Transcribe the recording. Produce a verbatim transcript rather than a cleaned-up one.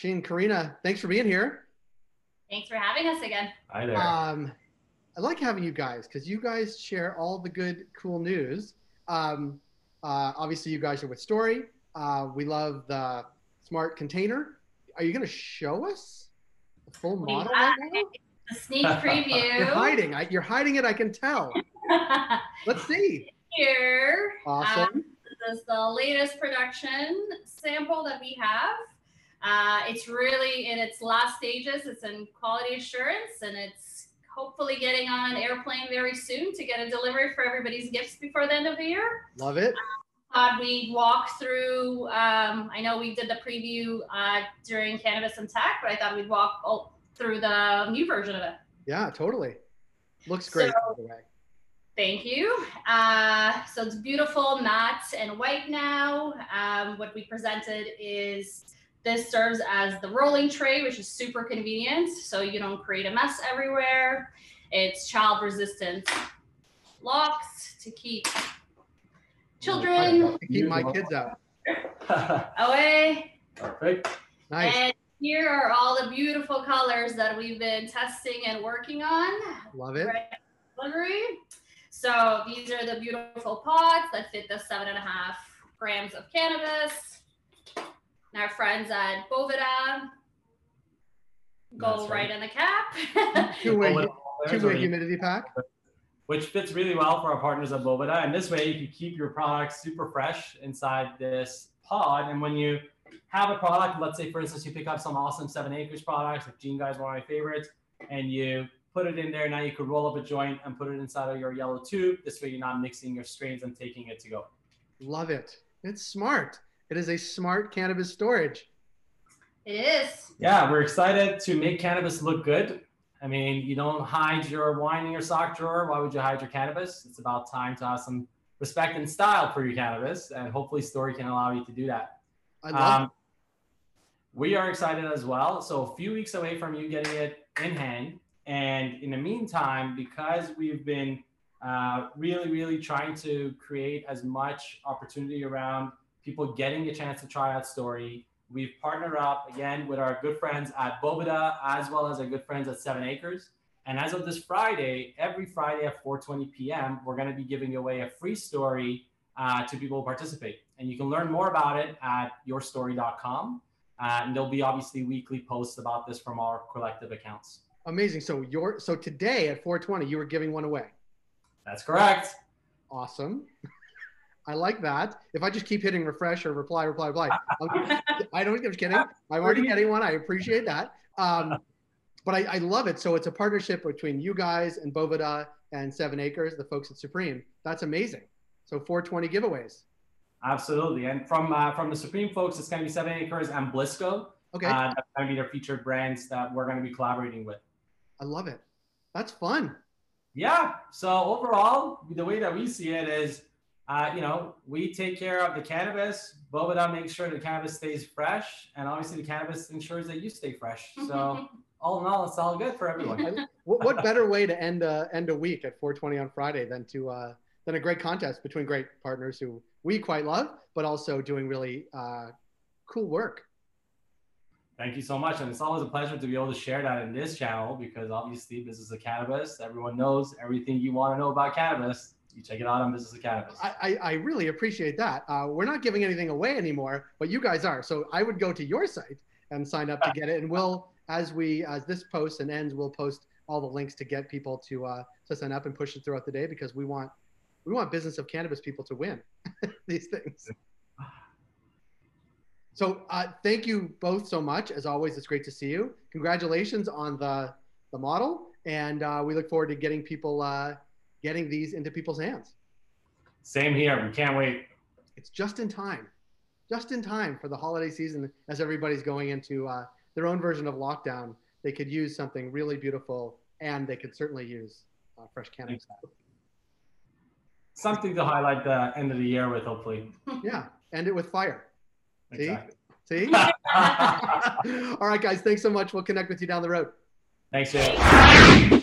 Afshin, Karina, thanks for being here. Thanks for having us again. Hi there. Um, I like having you guys because you guys share all the good, cool news. Um, uh, obviously, you guys are with Story. Uh, we love the smart container. Are you going to show us the full model? Right now? A sneak preview. You're hiding. I, you're hiding it. I can tell. Let's see. Here. Awesome. Um, this is the latest production sample that we have. Uh, it's really in its last stages. It's in quality assurance, and it's hopefully getting on an airplane very soon to get a delivery for everybody's gifts before the end of the year. Love it. Uh, we walk through, um, I know we did the preview uh, during Cannabis and Tech, but I thought we'd walk all through the new version of it. Yeah, totally. Looks great, so, by the way. Thank you. Uh, so it's beautiful, matte and white now. Um, what we presented is this serves as the rolling tray, which is super convenient, so you don't create a mess everywhere. It's child-resistant locks to keep children. Oh, to keep my kids out. Away. Perfect. Nice. And here are all the beautiful colors that we've been testing and working on. Love it. So these are the beautiful pods that fit the seven and a half grams of cannabis. And our friends at Boveda go right. right in the cap. Two-way two humidity pack. Which fits really well for our partners at Boveda. And this way you can keep your products super fresh inside this pod. And when you have a product, let's say for instance, you pick up some awesome Seven Acres products, like Gene Guy's one of my favorites, and you put it in there. Now you could roll up a joint and put it inside of your yellow tube. This way you're not mixing your strains and taking it to go. Love it. It's smart. It is a smart cannabis storage. It is. Yeah, we're excited to make cannabis look good. I mean, you don't hide your wine in your sock drawer. Why would you hide your cannabis? It's about time to have some respect and style for your cannabis, and hopefully Story can allow you to do that. I love um, it. We are excited as well. So a few weeks away from you getting it in hand. And in the meantime, because we've been uh, really, really trying to create as much opportunity around people getting a chance to try out Story, we've partnered up again with our good friends at Boveda, as well as our good friends at Seven Acres. And as of this Friday, every Friday at four twenty p m, we're going to be giving away a free Story uh, to people who participate. And you can learn more about it at your story dot com. Uh, and there'll be obviously weekly posts about this from our collective accounts. Amazing. So your so today at four twenty, you were giving one away. That's correct. Awesome. I like that. If I just keep hitting refresh or reply, reply, reply, I'm, I don't give a kidding. I'm already getting one. I appreciate that. Um, but I, I love it. So it's a partnership between you guys and Boveda and Seven Acres, the folks at Supreme. That's amazing. So four twenty giveaways. Absolutely. And from uh, from the Supreme folks, it's going to be Seven Acres and Blisco. Okay. Uh, that's going to be their featured brands that we're going to be collaborating with. I love it. That's fun. Yeah. So overall, the way that we see it is, uh, you know, we take care of the cannabis. Boveda makes sure the cannabis stays fresh. And obviously the cannabis ensures that you stay fresh. So all in all, it's all good for everyone. what, what better way to end a, end a week at four twenty on Friday than to uh, than a great contest between great partners who we quite love, but also doing really uh, cool work. Thank you so much. And it's always a pleasure to be able to share that in this channel, because obviously Business of Cannabis, everyone knows everything you want to know about cannabis. You check it out on Business of Cannabis. I, I really appreciate that. Uh, we're not giving anything away anymore, but you guys are. So I would go to your site and sign up to get it. And we'll, as we, as this posts and ends, we'll post all the links to get people to, uh, to sign up and push it throughout the day, because we want, we want Business of Cannabis people to win these things. So uh, thank you both so much. As always, it's great to see you. Congratulations on the, the model. And uh, we look forward to getting people, uh, getting these into people's hands. Same here, we can't wait. It's just in time, just in time for the holiday season. As everybody's going into uh, their own version of lockdown, they could use something really beautiful, and they could certainly use uh, fresh cannabis. Something to highlight the end of the year with, hopefully. Yeah, end it with fire. See? Exactly. See? All right, guys. Thanks so much. We'll connect with you down the road. Thanks, Jay.